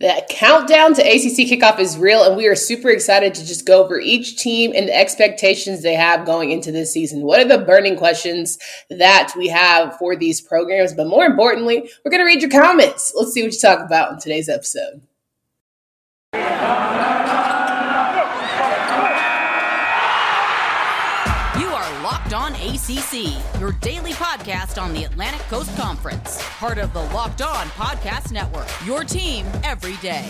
The countdown to ACC kickoff is real, and we are super excited to just go over each team and the expectations they have going into this season. What are the burning questions that we have for these programs? But more importantly, we're going to read your comments. Let's see what you talk about in today's episode. On ACC, your daily podcast on the Atlantic Coast Conference, part of the Locked On Podcast Network, your team every day.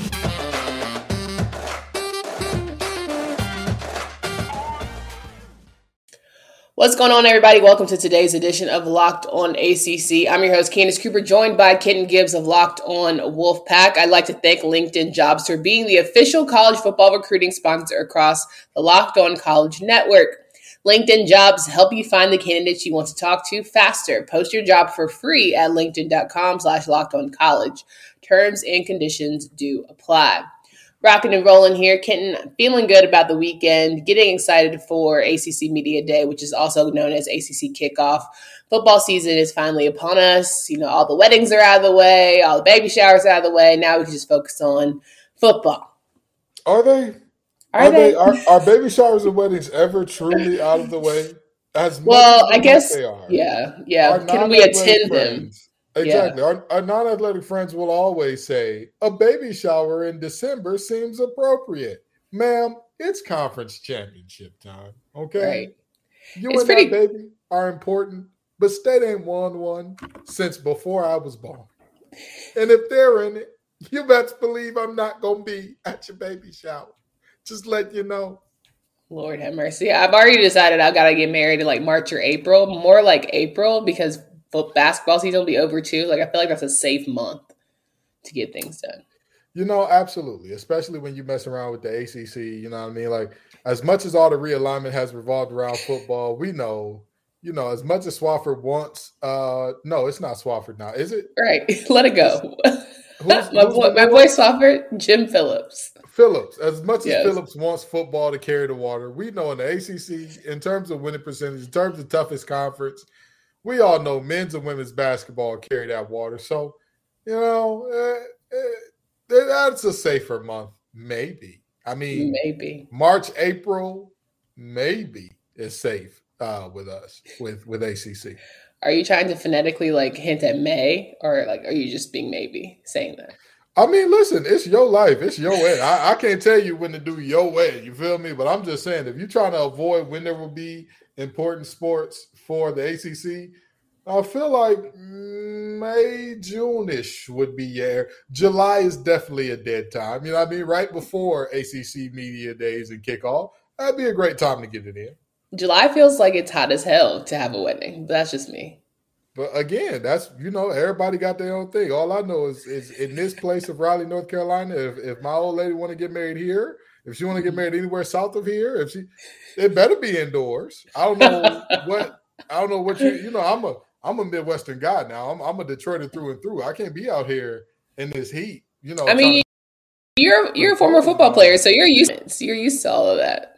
What's going on, everybody? Welcome to today's edition of Locked On ACC. I'm your host, Candace Cooper, joined by Kenton Gibbs of Locked On Wolfpack. I'd like to thank LinkedIn Jobs for being the official college football recruiting sponsor across the Locked On College Network. LinkedIn Jobs help you find the candidates you want to talk to faster. Post your job for free at linkedin.com/lockedoncollege. Terms and conditions do apply. Rocking and rolling here. Kenton, feeling good about the weekend, getting excited for ACC Media Day, which is also known as ACC Kickoff. Football season is finally upon us. You know, all the weddings are out of the way, all the baby showers are out of the way. Now we can just focus on football. Are they? Are baby showers and weddings ever truly out of the way? As well, I guess they are. Yeah. Can we attend friends, them? Exactly. Yeah. Our non-athletic friends will always say, a baby shower in December seems appropriate. Ma'am, it's conference championship time, okay? Right. That baby are important, but State ain't won one since before I was born. And if they're in it, you best believe I'm not going to be at your baby shower. Just let you know. Lord have mercy. I've already decided I've got to get married in like March or April, more like April, because basketball season will be over too. Like, I feel like that's a safe month to get things done. You know, absolutely. Especially when you mess around with the ACC, you know what I mean? Like, as much as all the realignment has revolved around football, we know, you know, as much as Swafford wants, no, it's not Swafford now, is it? Right. Let it go. My boy Swafford, Jim Phillips. As much as Phillips wants football to carry the water, we know in the ACC, in terms of winning percentage, in terms of toughest conference, we all know men's and women's basketball carry that water. So, you know, that's a safer month, maybe. I mean, maybe March, April, maybe is safe with us, with ACC. Are you trying to phonetically, like, hint at May, or, like, are you just being maybe saying that? I mean, listen, it's your life. It's your way. I can't tell you when to do your way. You feel me? But I'm just saying, if you're trying to avoid when there will be important sports for the ACC, I feel like May, June-ish would be there. July is definitely a dead time. You know what I mean? Right before ACC media days and kickoff, that'd be a great time to get it in. July feels like it's hot as hell to have a wedding, but that's just me. But again, that's, you know, everybody got their own thing. All I know is in this place of Raleigh, North Carolina, if my old lady want to get married here, if she want to get married anywhere south of here, it better be indoors. I don't know what you know. I'm a Midwestern guy now. I'm a Detroiter through and through. I can't be out here in this heat. You know, I mean, you're a former football player, so you're used to all of that.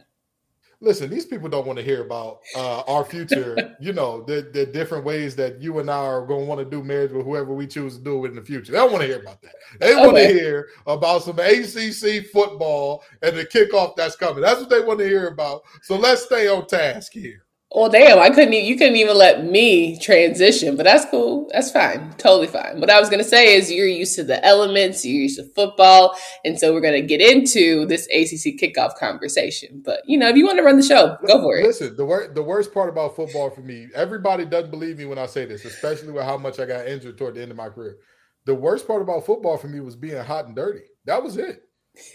Listen, these people don't want to hear about our future, you know, the different ways that you and I are going to want to do marriage with whoever we choose to do it with in the future. They don't want to hear about that. They want to hear about some ACC football and the kickoff that's coming. That's what they want to hear about. So let's stay on task here. Well, damn, you couldn't even let me transition, but that's cool. That's fine. Totally fine. What I was going to say is you're used to the elements, you're used to football, and so we're going to get into this ACC kickoff conversation. But, you know, if you want to run the show, go for it. Listen, the worst part about football for me, everybody doesn't believe me when I say this, especially with how much I got injured toward the end of my career. The worst part about football for me was being hot and dirty. That was it.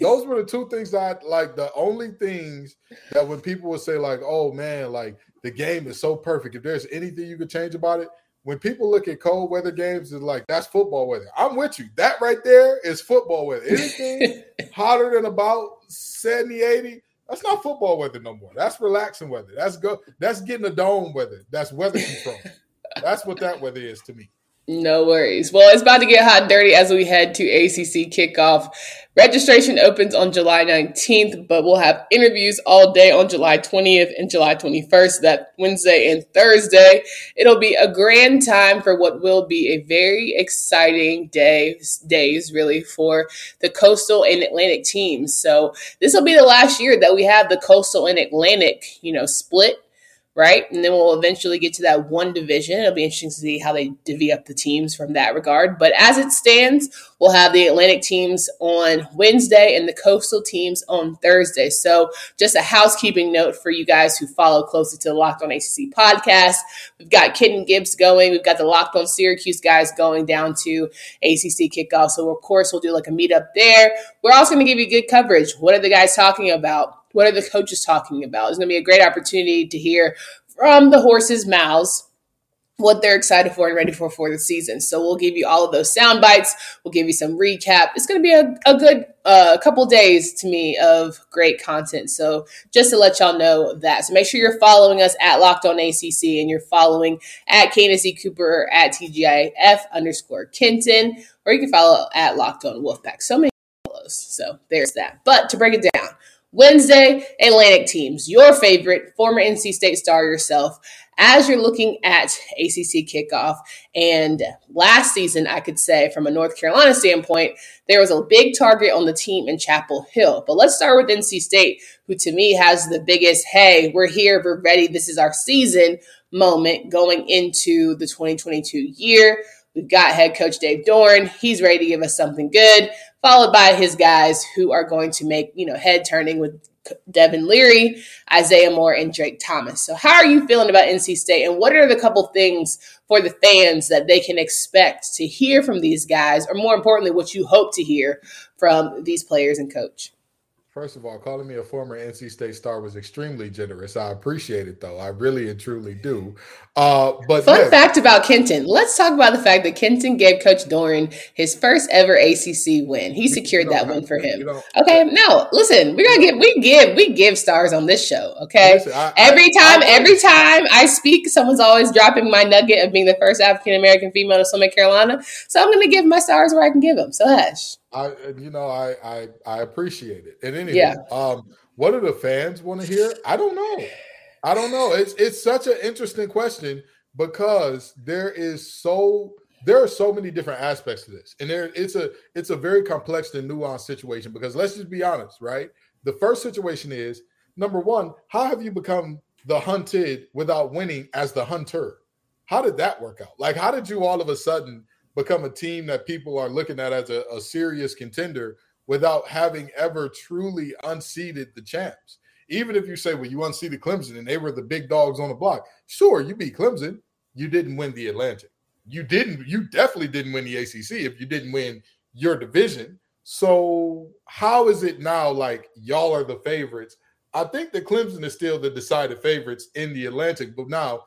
Those were the two things the only things that when people would say, like, oh, man, like, the game is so perfect. If there's anything you could change about it, when people look at cold weather games, it's like, that's football weather. I'm with you. That right there is football weather. Anything hotter than about 70, 80, that's not football weather no more. That's relaxing weather. That's getting a dome weather. That's weather control. That's what that weather is to me. No worries. Well, it's about to get hot and dirty as we head to ACC kickoff. Registration opens on July 19th, but we'll have interviews all day on July 20th and July 21st, that Wednesday and Thursday. It'll be a grand time for what will be a very exciting days really for the Coastal and Atlantic teams. So this will be the last year that we have the Coastal and Atlantic, split. Right? And then we'll eventually get to that one division. It'll be interesting to see how they divvy up the teams from that regard. But as it stands, we'll have the Atlantic teams on Wednesday and the Coastal teams on Thursday. So just a housekeeping note for you guys who follow closely to the Locked On ACC podcast. We've got Kenton Gibbs going. We've got the Locked On Syracuse guys going down to ACC kickoff. So, of course, we'll do like a meetup there. We're also going to give you good coverage. What are the guys talking about? What are the coaches talking about? It's going to be a great opportunity to hear from the horses' mouths what they're excited for and ready for the season. So we'll give you all of those sound bites. We'll give you some recap. It's going to be a good couple days to me of great content. So just to let y'all know that. So make sure you're following us at Locked On ACC and you're following at Candace Cooper or at TGIF_Kenton, or you can follow at Locked On Wolfpack. So many follows. So there's that. But to break it down, Wednesday, Atlantic teams, your favorite, former NC State star yourself, as you're looking at ACC kickoff. And last season, I could say from a North Carolina standpoint, there was a big target on the team in Chapel Hill. But let's start with NC State, who to me has the biggest, hey, we're here, we're ready, this is our season moment going into the 2022 year. We've got head coach Dave Dorn. He's ready to give us something good, followed by his guys who are going to make, head turning with Devin Leary, Isaiah Moore, and Drake Thomas. So how are you feeling about NC State, and what are the couple things for the fans that they can expect to hear from these guys, or more importantly, what you hope to hear from these players and coach? First of all, calling me a former NC State star was extremely generous. I appreciate it, though. I really and truly do. Fun fact about Kenton. Let's talk about the fact that Kenton gave Coach Dorn his first ever ACC win. He secured that win for him. Okay, no, listen, we give stars on this show. Okay, listen, every time I speak, someone's always dropping my nugget of being the first African American female to swim in Carolina. So I'm going to give my stars where I can give them. So hush. I appreciate it. And anyway, what do the fans want to hear? I don't know. It's such an interesting question because there are so many different aspects to this, and it's a very complex and nuanced situation. Because let's just be honest, right? The first situation is number one: how have you become the hunted without winning as the hunter? How did that work out? Like, how did you all of a sudden become a team that people are looking at as a serious contender without having ever truly unseated the champs? Even if you say, well, you unseated Clemson and they were the big dogs on the block. Sure, you beat Clemson. You didn't win the Atlantic. You definitely didn't win the ACC if you didn't win your division. So how is it now like y'all are the favorites? I think that Clemson is still the decided favorites in the Atlantic. But now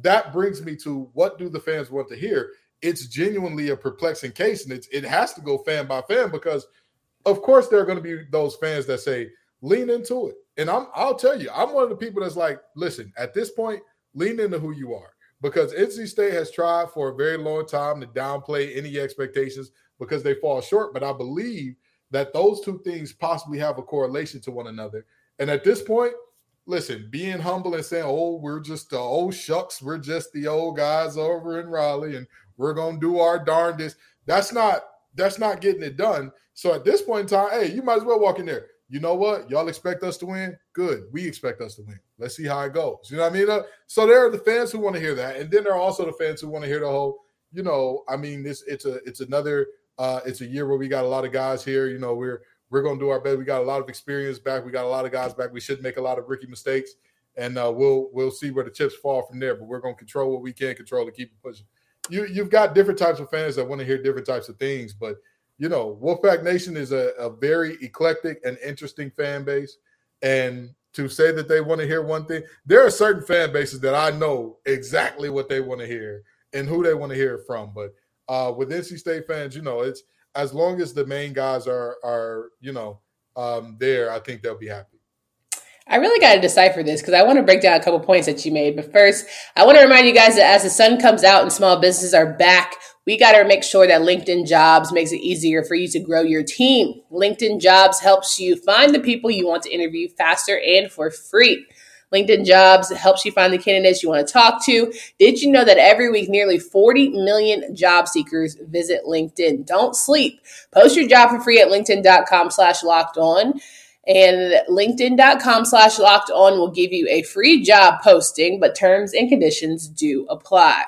that brings me to what do the fans want to hear? It's genuinely a perplexing case, and it has to go fan by fan because, of course, there are going to be those fans that say, lean into it. And I'll tell you, I'm one of the people that's like, listen, at this point, lean into who you are, because NC State has tried for a very long time to downplay any expectations because they fall short. But I believe that those two things possibly have a correlation to one another. And at this point, listen, being humble and saying, oh, we're just the old shucks, we're just the old guys over in Raleigh, and we're going to do our darndest, that's not getting it done. So at this point in time, hey, you might as well walk in there. You know what? Y'all expect us to win? Good. We expect us to win. Let's see how it goes. You know what I mean? So there are the fans who want to hear that. And then there are also the fans who want to hear the whole, it's a year where we got a lot of guys here. We're going to do our best. We got a lot of experience back. We got a lot of guys back. We shouldn't make a lot of rookie mistakes. And we'll see where the chips fall from there. But we're going to control what we can control and keep it pushing. You've got different types of fans that want to hear different types of things, but Wolfpack Nation is a very eclectic and interesting fan base, and to say that they want to hear one thing, there are certain fan bases that I know exactly what they want to hear and who they want to hear it from. But with NC State fans, it's as long as the main guys are there, I think they'll be happy. I really got to decipher this because I want to break down a couple points that you made. But first, I want to remind you guys that as the sun comes out and small businesses are back, we got to make sure that LinkedIn Jobs makes it easier for you to grow your team. LinkedIn Jobs helps you find the people you want to interview faster and for free. LinkedIn Jobs helps you find the candidates you want to talk to. Did you know that every week, nearly 40 million job seekers visit LinkedIn? Don't sleep. Post your job for free at linkedin.com/lockedon. And linkedin.com/lockedon will give you a free job posting, but terms and conditions do apply.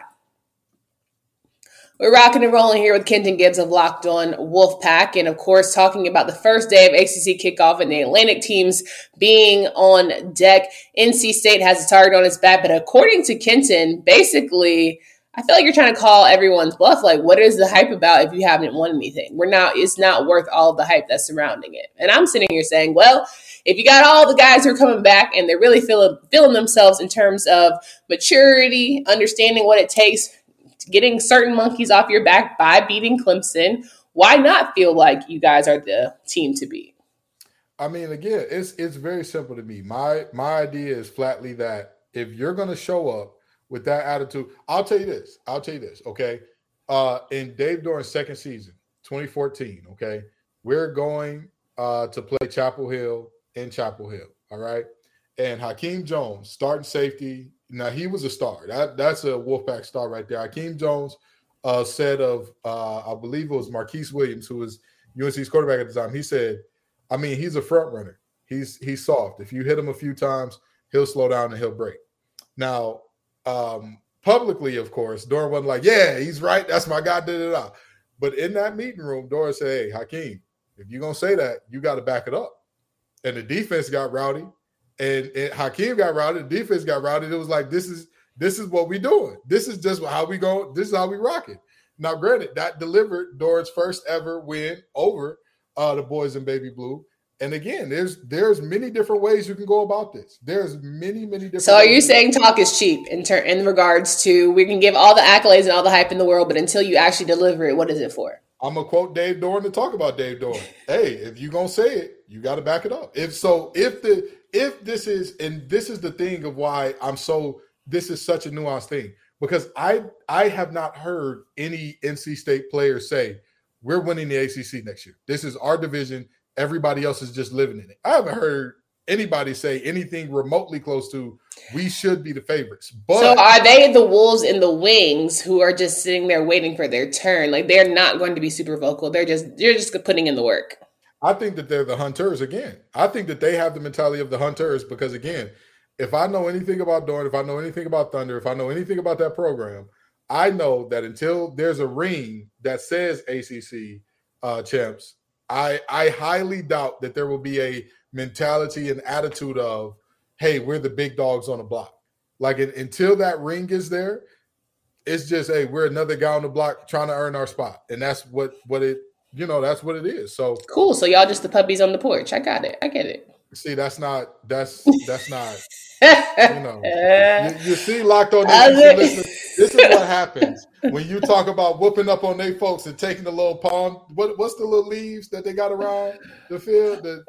We're rocking and rolling here with Kenton Gibbs of Locked On Wolfpack, and of course, talking about the first day of ACC kickoff and the Atlantic teams being on deck. NC State has a target on its back, but according to Kenton, basically, I feel like you're trying to call everyone's bluff. Like, what is the hype about if you haven't won anything? It's not worth all of the hype that's surrounding it. And I'm sitting here saying, well, if you got all the guys who are coming back and they're really feeling themselves in terms of maturity, understanding what it takes, getting certain monkeys off your back by beating Clemson, why not feel like you guys are the team to beat? I mean, again, it's very simple to me. My idea is flatly that if you're going to show up with that attitude, I'll tell you this, okay? In Dave Dorn's second season, 2014, okay, we're going to play Chapel Hill in Chapel Hill, all right? And Hakeem Jones, starting safety. Now, he was a star. That's a Wolfpack star right there. Hakeem Jones said of, I believe it was Marquise Williams, who was UNC's quarterback at the time, he said, I mean, he's a front runner. He's soft. If you hit him a few times, he'll slow down and he'll break. Now, publicly, of course, Dorn wasn't like, yeah, he's right, that's my guy, da-da-da. But in that meeting room, Dorn said, hey, Hakeem, if you're going to say that, you got to back it up. And the defense got rowdy, and Hakeem got rowdy, the defense got rowdy. It was like, this is what we doing. This is just how we go. This is how we rock it. Now, granted, that delivered Dorn's first ever win over the boys in Baby Blue. And again, there's many different ways you can go about this. There's many different. So are you saying talk is cheap in regards to, we can give all the accolades and all the hype in the world, but until you actually deliver it, what is it for? I'm gonna quote Dave Dorn to talk about Dave Dorn. Hey, if you're gonna say it, you got to back it up. This is the thing of why this is such a nuanced thing, because I have not heard any NC State player say we're winning the ACC next year. This is our division. Everybody else is just living in it. I haven't heard anybody say anything remotely close to we should be the favorites. But so are they the wolves in the wings who are just sitting there waiting for their turn? Like, they're not going to be super vocal. You're just putting in the work. I think that they're the hunters again. I think that they have the mentality of the hunters because, again, if I know anything about Dorn, if I know anything about Thunder, if I know anything about that program, I know that until there's a ring that says ACC champs, I highly doubt that there will be a mentality and attitude of, hey, we're the big dogs on the block. Like, until that ring is there, it's just, hey, we're another guy on the block trying to earn our spot. And that's that's what it is. So cool. So y'all just the puppies on the porch. I got it. I get it. See, that's not, you see Locked On Wolfpack. This is what happens when you talk about whooping up on they folks and taking the little palm. What's the little leaves that they got around the field? The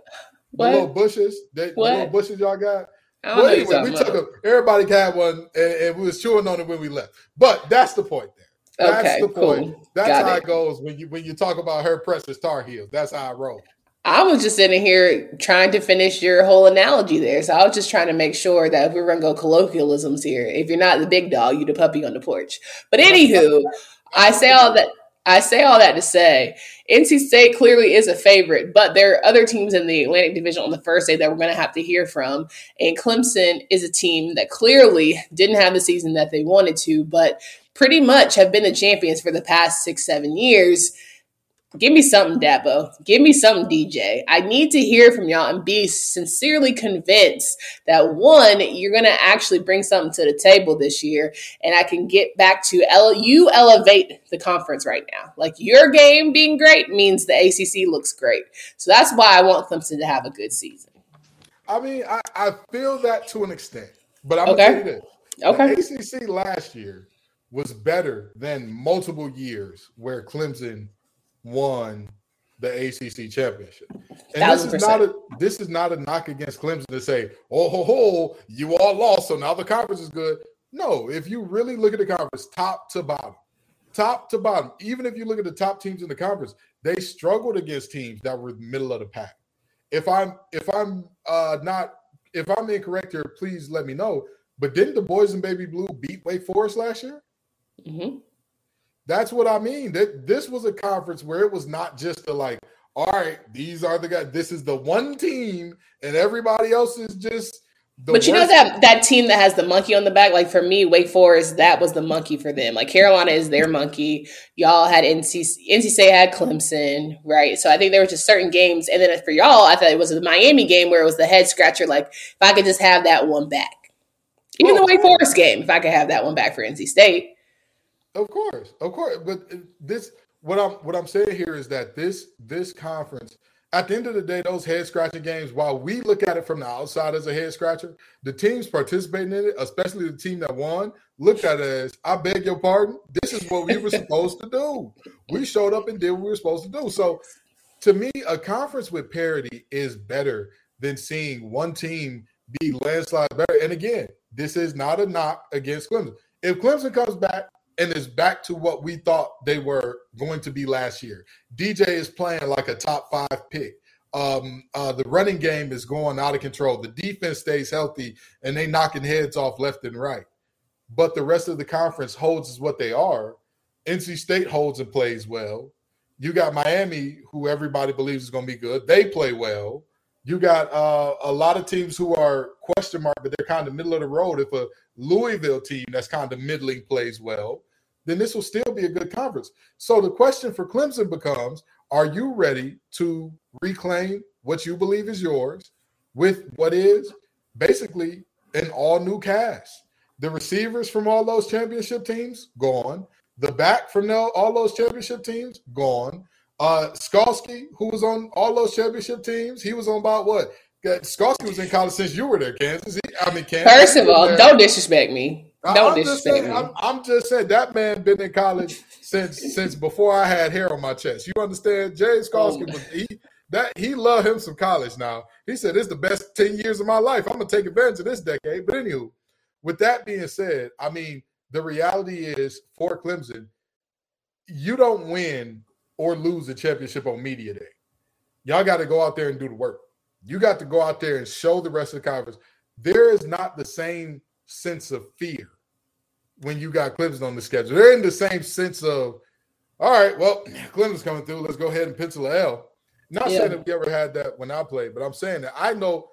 little bushes. The little bushes y'all got. Everybody had one, and we was chewing on it when we left. But that's the point there. That's the point. Cool. That's how it goes when you talk about her precious Tar Heels. That's how I roll. I was just sitting here trying to finish your whole analogy there. So I was just trying to make sure that if we're going to go colloquialisms here, if you're not the big dog, you're the puppy on the porch. But anywho, I say all that to say NC State clearly is a favorite, but there are other teams in the Atlantic Division on the first day that we're going to have to hear from. And Clemson is a team that clearly didn't have the season that they wanted to, but pretty much have been the champions for the past 6-7 years. Give me something, Dabo. Give me something, DJ. I need to hear from y'all and be sincerely convinced that, one, you're going to actually bring something to the table this year, and I can get back to you elevate the conference right now. Like, your game being great means the ACC looks great. So that's why I want Clemson to have a good season. I mean, I feel that to an extent, but I'm going to tell you this. Okay. The ACC last year was better than multiple years where Clemson – won the ACC championship. And this is not a knock against Clemson to say, you all lost, so now the conference is good. No, if you really look at the conference top to bottom, top to bottom, even if you look at the top teams in the conference, they struggled against teams that were middle of the pack. If I'm incorrect here, please let me know. But didn't the boys in Baby Blue beat Wake Forest last year? Mm-hmm. That's what I mean. That this was a conference where it was not just the like, all right, these are the guys. This is the one team, and everybody else is just. But you know that team that has the monkey on the back, like for me, Wake Forest, that was the monkey for them. Like Carolina is their monkey. Y'all had NC State had Clemson, right? So I think there were just certain games. And then for y'all, I thought it was the Miami game where it was the head scratcher. Like if I could just have that one back, even the Wake Forest game, if I could have that one back for NC State. Of course. But what I'm saying here is that this conference. At the end of the day, those head-scratching games, while we look at it from the outside as a head-scratcher, the teams participating in it, especially the team that won, looked at it as, I beg your pardon, this is what we were supposed to do. We showed up and did what we were supposed to do. So, to me, a conference with parity is better than seeing one team be landslide better. And again, this is not a knock against Clemson. If Clemson comes back, and it's back to what we thought they were going to be last year. DJ is playing like a top 5 pick. The running game is going out of control. The defense stays healthy, and they knocking heads off left and right. But the rest of the conference holds is what they are. NC State holds and plays well. You got Miami, who everybody believes is going to be good. They play well. You got a lot of teams who are question mark, but they're kind of middle of the road. If a Louisville team that's kind of middling plays well, then this will still be a good conference. So the question for Clemson becomes, are you ready to reclaim what you believe is yours with what is basically an all-new cast? The receivers from all those championship teams, gone. The back from all those championship teams, gone. Skalski, who was on all those championship teams, he was on about what? Skalski was in college since you were there, Kansas. Kansas. First of all, don't disrespect me. Don't disrespect me. I'm just saying that man been in college since before I had hair on my chest. You understand? Jay Skalski he loved him some college now. He said, it's the best 10 years of my life. I'm going to take advantage of this decade. But anywho, with that being said, I mean, the reality is for Clemson, you don't win or lose the championship on media day. Y'all got to go out there and do the work. You got to go out there and show the rest of the conference. There is not the same sense of fear when you got Clemson on the schedule. They're in the same sense of, all right, well, Clemson's coming through. Let's go ahead and pencil an L. Not saying that we ever had that when I played, but I'm saying that I know,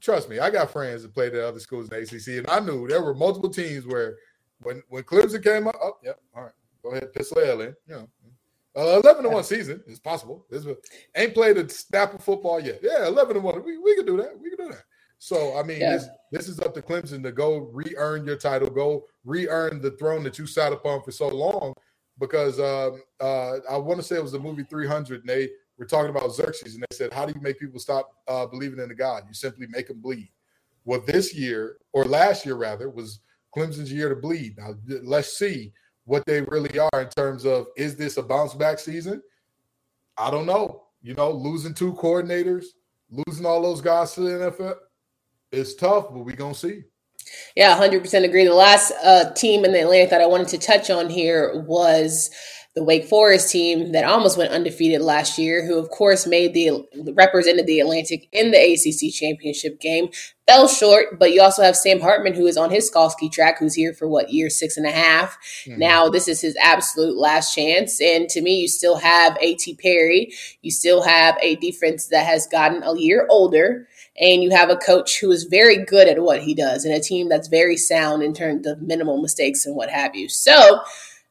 trust me, I got friends that played at other schools in the ACC, and I knew there were multiple teams where when Clemson came up, oh, yeah, all right, go ahead, pencil an L in, you know. 11-1 season is possible. Ain't played a snap of football yet. Yeah, 11-1. We can do that. We can do that. So, I mean, this is up to Clemson to go re-earn your title, go re-earn the throne that you sat upon for so long because I want to say it was the movie 300, and they were talking about Xerxes, and they said, how do you make people stop believing in a God? You simply make them bleed. Well, last year, was Clemson's year to bleed. Now, let's see what they really are in terms of, is this a bounce back season? I don't know. You know, losing 2 coordinators, losing all those guys to the NFL, it's tough, but we're going to see. Yeah, 100% agree. The last team in the Atlantic that I wanted to touch on here was the Wake Forest team that almost went undefeated last year, who, of course, represented the Atlantic in the ACC championship game. Fell short, but you also have Sam Hartman, who is on his Skalski track, who's here for, year 6.5. Mm-hmm. Now this is his absolute last chance. And to me, you still have A.T. Perry. You still have a defense that has gotten a year older. And you have a coach who is very good at what he does and a team that's very sound in terms of minimal mistakes and what have you. So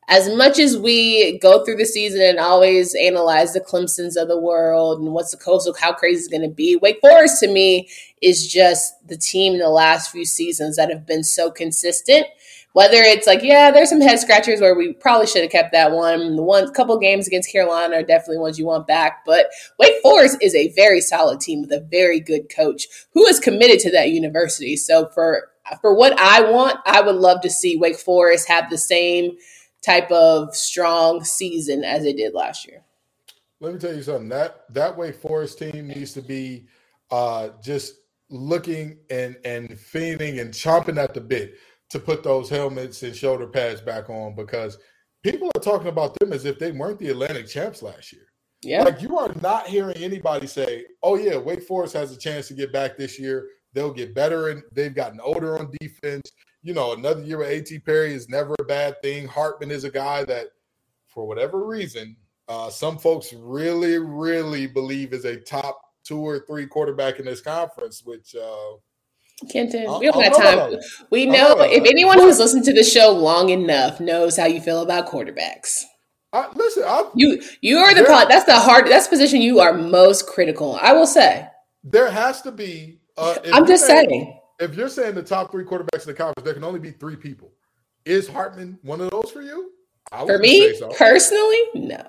as much as we go through the season and always analyze the Clemsons of the world and what's the coastal, how crazy it's going to be, Wake Forest to me is just the team in the last few seasons that have been so consistent. Whether it's there's some head scratchers where we probably should have kept that one. The one couple games against Carolina are definitely ones you want back. But Wake Forest is a very solid team with a very good coach who is committed to that university. So for what I want, I would love to see Wake Forest have the same type of strong season as they did last year. Let me tell you something. That Wake Forest team needs to be just looking and fiending and chomping at the bit to put those helmets and shoulder pads back on because people are talking about them as if they weren't the Atlantic champs last year. Yeah. Like, you are not hearing anybody say, oh, yeah, Wake Forest has a chance to get back this year. They'll get better, and they've gotten older on defense. You know, another year with A.T. Perry is never a bad thing. Hartman is a guy that, for whatever reason, some folks really, really believe is a top 2 or 3 quarterback in this conference, which Kenton, we don't have time. We know if anyone who's listened to the show long enough knows how you feel about quarterbacks. You are the part. That's the hard. That's the position you are most critical. I will say there has to be. I'm just saying. If you're saying the top 3 quarterbacks in the conference, there can only be 3 people. Is Hartman one of those for you? For me, say so. Personally, no.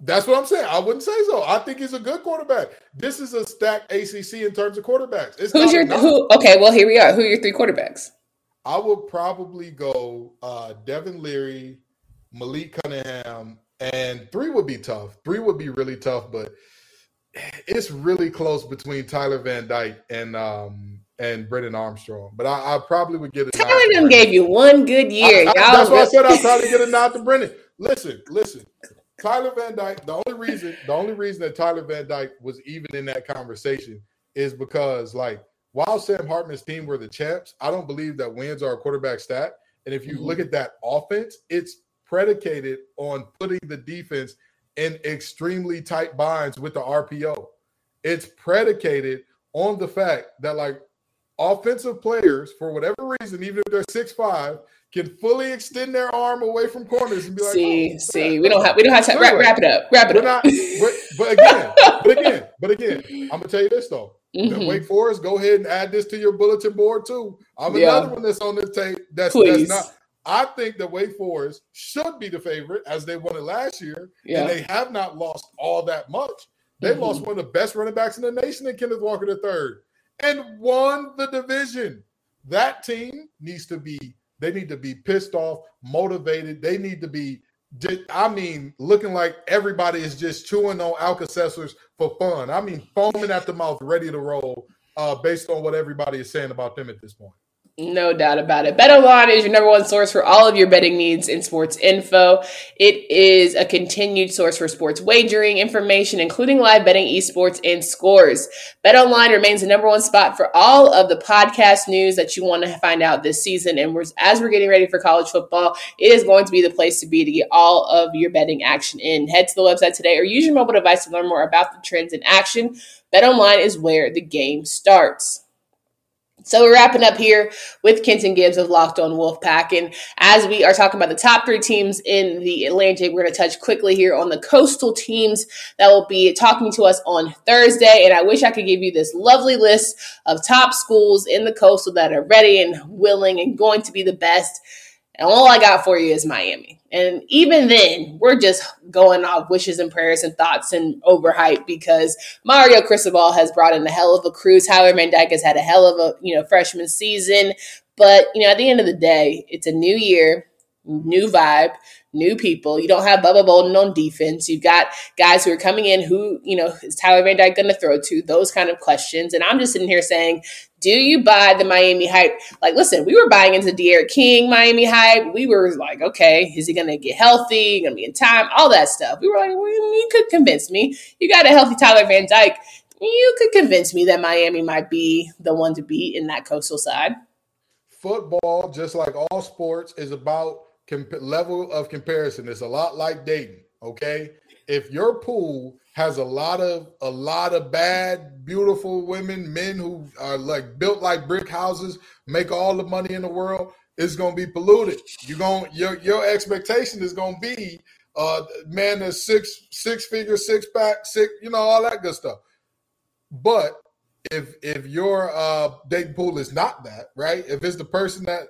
That's what I'm saying. I wouldn't say so. I think he's a good quarterback. This is a stacked ACC in terms of quarterbacks. Okay, well, here we are. Who are your 3 quarterbacks? I would probably go Devin Leary, Malik Cunningham, and 3 would be tough. 3 would be really tough, but it's really close between Tyler Van Dyke and Brennan Armstrong, but I probably would get it. Tyler them gave you one good year. That's why I said I'd probably get a nod to Brennan. Listen. Tyler Van Dyke, the only reason that Tyler Van Dyke was even in that conversation is because, like, while Sam Hartman's team were the champs, I don't believe that wins are a quarterback stat. And if you look at that offense, it's predicated on putting the defense in extremely tight binds with the RPO. It's predicated on the fact that, like, offensive players, for whatever reason, even if they're 6'5", can fully extend their arm away from corners and be like, we don't have time. Anyway, wrap it up. But again, I'm gonna tell you this though. Mm-hmm. Wake Forest, go ahead and add this to your bulletin board too. I'm another one that's on this tape. That's not. I think that Wake Forest should be the favorite as they won it last year, and they have not lost all that much. They lost one of the best running backs in the nation in Kenneth Walker III, and won the division. That team needs to be pissed off, motivated. They need to be, looking like everybody is just chewing on Alka-Seltzers for fun. I mean, foaming at the mouth, ready to roll based on what everybody is saying about them at this point. No doubt about it. BetOnline is your number one source for all of your betting needs and sports info. It is a continued source for sports wagering information, including live betting, esports, and scores. BetOnline remains the number one spot for all of the podcast news that you want to find out this season. And as we're getting ready for college football, it is going to be the place to be to get all of your betting action in. Head to the website today or use your mobile device to learn more about the trends in action. BetOnline is where the game starts. So we're wrapping up here with Kenton Gibbs of Locked On Wolfpack. And as we are talking about the top 3 teams in the Atlantic, we're going to touch quickly here on the coastal teams that will be talking to us on Thursday. And I wish I could give you this lovely list of top schools in the coastal that are ready and willing and going to be the best. And all I got for you is Miami. And even then, we're just going off wishes and prayers and thoughts and overhype because Mario Cristobal has brought in a hell of a crew. Tyler Van Dyke has had a hell of a freshman season. But, at the end of the day, it's a new year, new vibe, new people. You don't have Bubba Bolden on defense. You've got guys who are coming in who, is Tyler Van Dyke going to throw to? Those kind of questions. And I'm just sitting here saying, do you buy the Miami hype? Like, listen, we were buying into De'Aaron King Miami hype. We were like, okay, is he going to get healthy? Going to be in time? All that stuff. We were like, well, you could convince me. You got a healthy Tyler Van Dyke. You could convince me that Miami might be the one to beat in that coastal side. Football, just like all sports, is about level of comparison. It's a lot like dating, okay? If your pool has a lot of bad, beautiful women, men who are like built like brick houses, make all the money in the world, it's gonna be polluted. Your expectation is gonna be man that's six figure, 6-pack, all that good stuff. But if your dating pool is not that, right? If it's the person that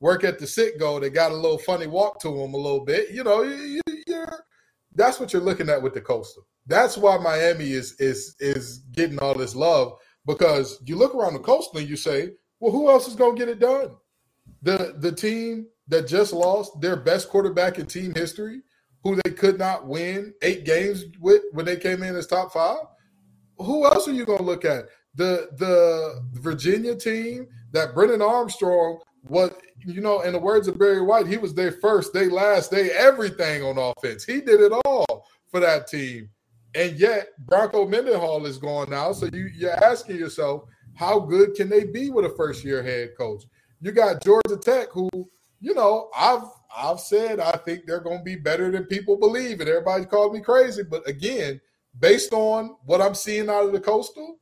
work at the sit-go, they got a little funny walk to them a little bit, that's what you're looking at with the coastal. That's why Miami is getting all this love, because you look around the coastal and you say, well, who else is going to get it done? The team that just lost their best quarterback in team history, who they could not win 8 games with when they came in as top 5, who else are you going to look at? The Virginia team that Brennan Armstrong was – you know, in the words of Barry White, he was their first, they last, they everything on offense. He did it all for that team. And yet Bronco Mendenhall is gone now. So you're asking yourself, how good can they be with a first-year head coach? You got Georgia Tech, who, you know, I've said I think they're going to be better than people believe, and everybody called me crazy. But again, based on what I'm seeing out of the Coastal,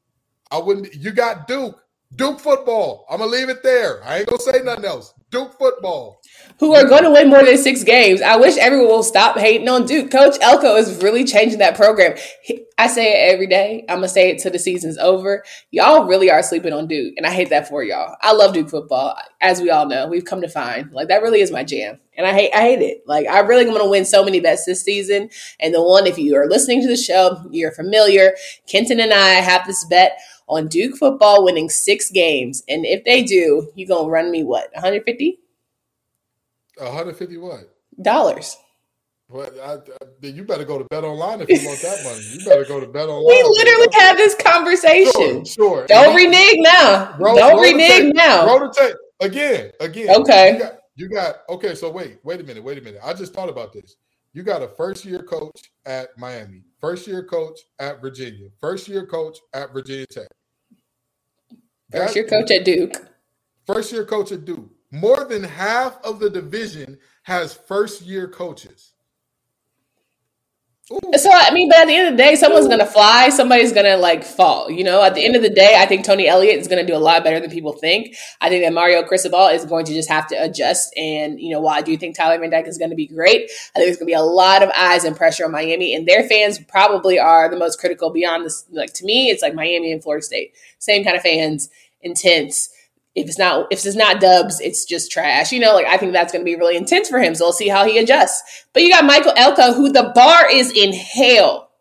I wouldn't. You got Duke football. I'm gonna leave it there. I ain't gonna say nothing else. Duke football, who are going to win more than 6 games. I wish everyone will stop hating on Duke. Coach Elko is really changing that program. I say it every day. I'm going to say it till the season's over. Y'all really are sleeping on Duke, and I hate that for y'all. I love Duke football, as we all know. We've come to find. Like, that really is my jam, and I hate it. Like, I really am going to win so many bets this season, and the one, if you are listening to the show, you're familiar. Kenton and I have this bet on Duke football winning 6 games. And if they do, you're going to run me what, 150? 150 what? Dollars. Well, you better go to BetOnline if you want that money. You better go to BetOnline. We literally had this conversation. Sure. Don't renege now. Don't renege now. Roll the tape. Again. Okay. Okay, so wait a minute. I just thought about this. You got a first-year coach at Miami, first-year coach at Virginia, first-year coach at Virginia Tech. First-year coach at Duke. First-year coach at Duke. More than half of the division has first-year coaches. Ooh. So, I mean, but at the end of the day, someone's going to fly. Somebody's going to, fall. You know, at the end of the day, I think Tony Elliott is going to do a lot better than people think. I think that Mario Cristobal is going to just have to adjust. And, you know, while I do think Tyler Van Dyke is going to be great, I think there's going to be a lot of eyes and pressure on Miami. And their fans probably are the most critical beyond this. To me, it's Miami and Florida State. Same kind of fans, intense. If it's not dubs, it's just trash. You know, I think that's going to be really intense for him. So we'll see how he adjusts. But you got Michael Elko, who the bar is in hell.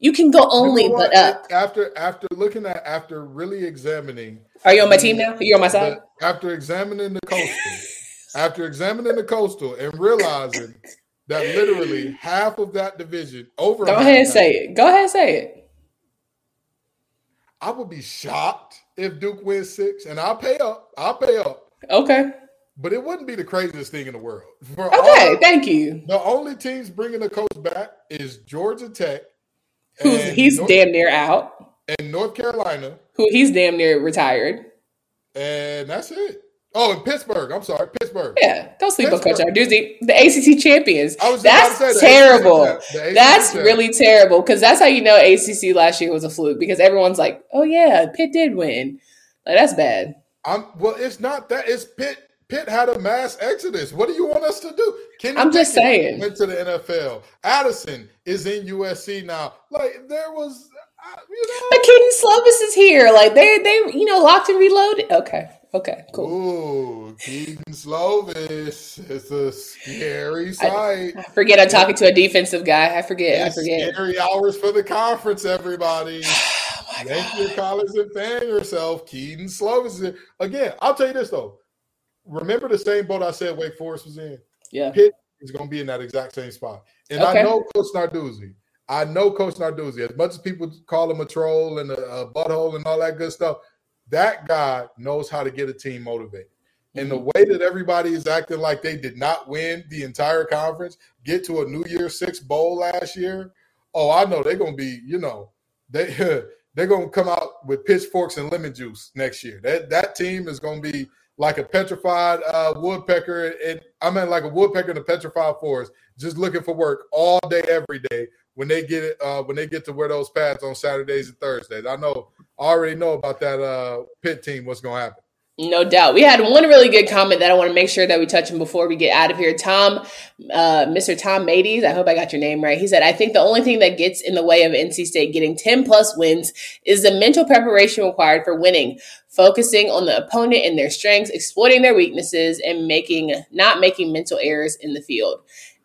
You can go only but up. After really examining. Are you on my team now? Are you on my side? After examining the Coastal, and realizing that literally half of that division over. Go ahead and say it. I would be shocked if Duke wins 6, and I'll pay up. Okay. But it wouldn't be the craziest thing in the world. Thank you. The only teams bringing the coach back is Georgia Tech. Damn near out. And North Carolina. Who he's damn near retired. And that's it. Oh, and Pittsburgh. I'm sorry, Pittsburgh. Yeah, don't sleep on Coach Narduzzi. The ACC champions. That's terrible. That's really terrible, because that's how you know ACC last year was a fluke, because everyone's like, oh, yeah, Pitt did win. That's bad. It's not that. It's Pitt. Pitt had a mass exodus. What do you want us to do? I'm just saying. Went to the NFL. Addison is in USC now. There was, But Kaden Slovis is here. They locked and reloaded. Okay, cool. Ooh, Keaton Slovis. It's a scary sight. I forget I'm talking to a defensive guy. I forget. Scary hours for the conference, everybody. Thank your college and fan yourself. Keaton Slovis. Again, I'll tell you this, though. Remember the same boat I said Wake Forest was in? Yeah. Pitt is going to be in that exact same spot. And okay. I know Coach Narduzzi. As much as people call him a troll and a butthole and all that good stuff, that guy knows how to get a team motivated. And the way that everybody is acting like they did not win the entire conference, get to a New Year's 6 bowl last year, oh, I know they're going to be, they're going to come out with pitchforks and lemon juice next year. That team is going to be like a petrified woodpecker. Like a woodpecker in a petrified forest, just looking for work all day, every day. When they get to wear those pads on Saturdays and Thursdays. I already know about that Pitt team, what's going to happen. No doubt. We had one really good comment that I want to make sure that we touch on before we get out of here. Mr. Tom Mades, I hope I got your name right. He said, I think the only thing that gets in the way of NC State getting 10-plus wins is the mental preparation required for winning, focusing on the opponent and their strengths, exploiting their weaknesses, and not making mental errors in the field.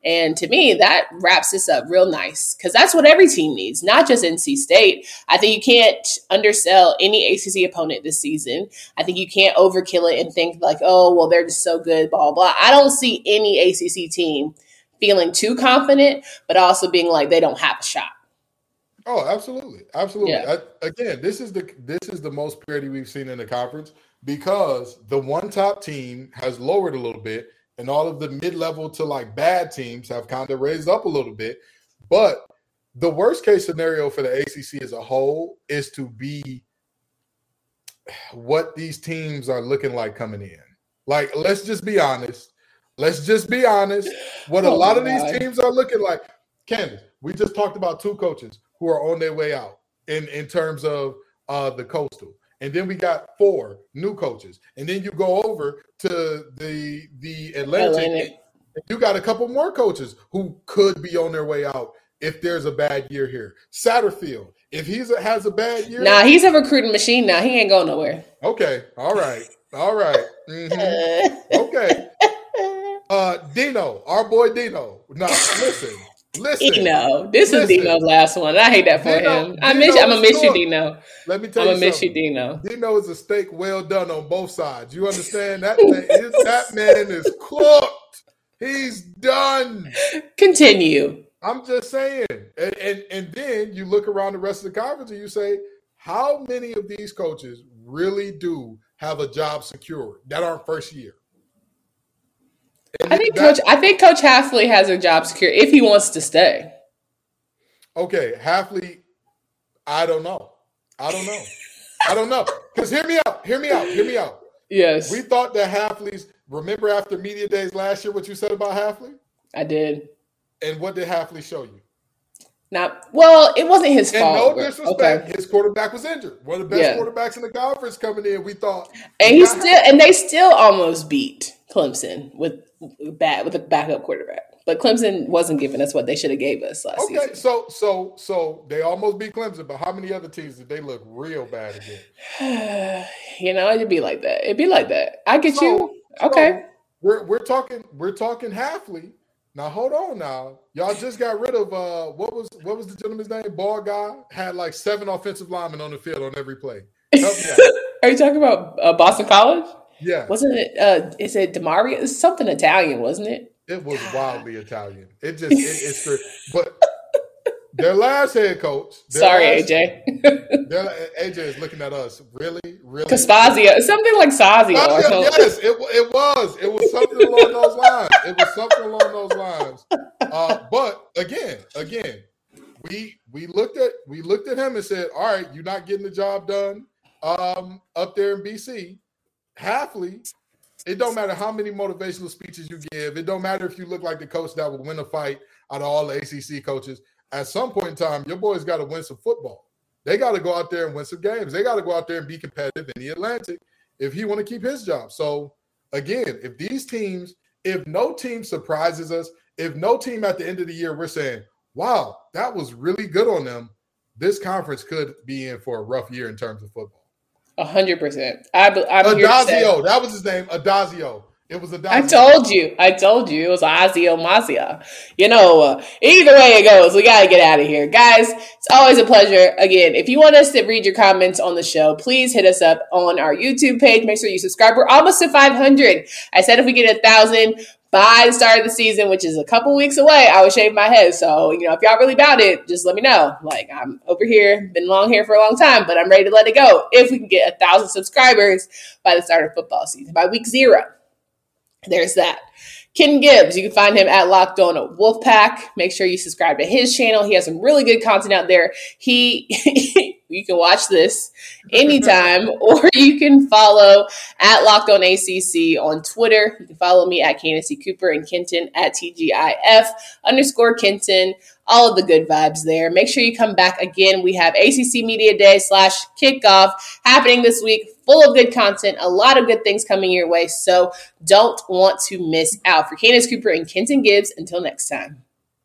And to me, that wraps this up real nice, because that's what every team needs, not just NC State. I think you can't undersell any ACC opponent this season. I think you can't overkill it and think they're just so good, blah, blah. I don't see any ACC team feeling too confident, but also being they don't have a shot. Oh, absolutely. Yeah. Again, this is the most parity we've seen in the conference. because the one top team has lowered a little bit and all of the mid-level to like bad teams have kind of raised up a little bit. But the worst case scenario for the ACC as a whole is to be what these teams are looking like coming in. Like, let's just be honest. Let's just be honest. What a lot of these teams are looking like. Candace, we just talked about two coaches who are on their way out in terms of the Coastal. And then we got four new coaches. And then you go over to the Atlantic. You got a couple more coaches who could be on their way out if there's a bad year here. Satterfield, if he has a bad year. Nah, he's a recruiting machine now. He ain't going nowhere. Okay. All right. Mm-hmm. Okay. Dino, our boy Dino. Now, listen. Dino. This is Dino's last one. I hate that for him. I'm going to miss you, Dino. Let me tell you something. I'm going to miss you, Dino. Dino is a steak well done on both sides. You understand? That man is cooked. He's done. Continue. I'm just saying, and then you look around the rest of the conference and you say, how many of these coaches really do have a job secured that aren't first year? And I think Coach Hafley has a job secured if he wants to stay. Okay, Hafley, I don't know. I don't know. Because hear me out. Yes. We thought that Hafley's – remember after Media Days last year what you said about Hafley? I did. And what did Hafley show you? It wasn't his fault. And no disrespect, his quarterback was injured. One of the best quarterbacks in the conference coming in, we thought. And they still almost beat Clemson with a backup quarterback. But Clemson wasn't giving us what they should have gave us last season. Okay, so they almost beat Clemson, but how many other teams did they look real bad again? It'd be like that. I get you. Okay. So we're talking Hafley. Now hold on. Now y'all just got rid of what was the gentleman's name? Ball guy had like 7 offensive linemen on the field on every play. Are you talking about Boston College? Yeah. Wasn't it? Is it DeMario? It's something Italian, wasn't it? It was wildly Italian. It's but their last head coach. AJ. AJ is looking at us. Really. Caspazio, something like Sazio. Yes, it was. It was something along those lines. But again, we looked at him and said, all right, you're not getting the job done up there in BC. Hafley, it don't matter how many motivational speeches you give. It don't matter if you look like the coach that would win a fight out of all the ACC coaches. At some point in time, your boys got to win some football. They got to go out there and win some games. They got to go out there and be competitive in the Atlantic if he want to keep his job. So, again, if no team surprises us, if no team at the end of the year we're saying, wow, that was really good on them, this conference could be in for a rough year in terms of football. 100%. Addazio, that was his name, Addazio. It was Addazio. I told you. It was Azio Mazia. You know, either way it goes, we got to get out of here. Guys, it's always a pleasure. Again, if you want us to read your comments on the show, please hit us up on our YouTube page. Make sure you subscribe. We're almost to 500. I said if we get 1,000 by the start of the season, which is a couple weeks away, I would shave my head. So, if y'all really about it, just let me know. Like, I'm over here, been long here for a long time, but I'm ready to let it go. If we can get 1,000 subscribers by the start of football season, by week 0. There's that. Kenton Gibbs, you can find him at Locked On Wolfpack. Make sure you subscribe to his channel. He has some really good content out there. You can watch this anytime, or you can follow at Locked On ACC on Twitter. You can follow me at Candace Cooper and Kenton at TGIF_Kenton. All of the good vibes there. Make sure you come back again. We have ACC Media Day /kickoff happening this week. Full of good content, a lot of good things coming your way. So don't want to miss out. For Candace Cooper and Kenton Gibbs, until next time.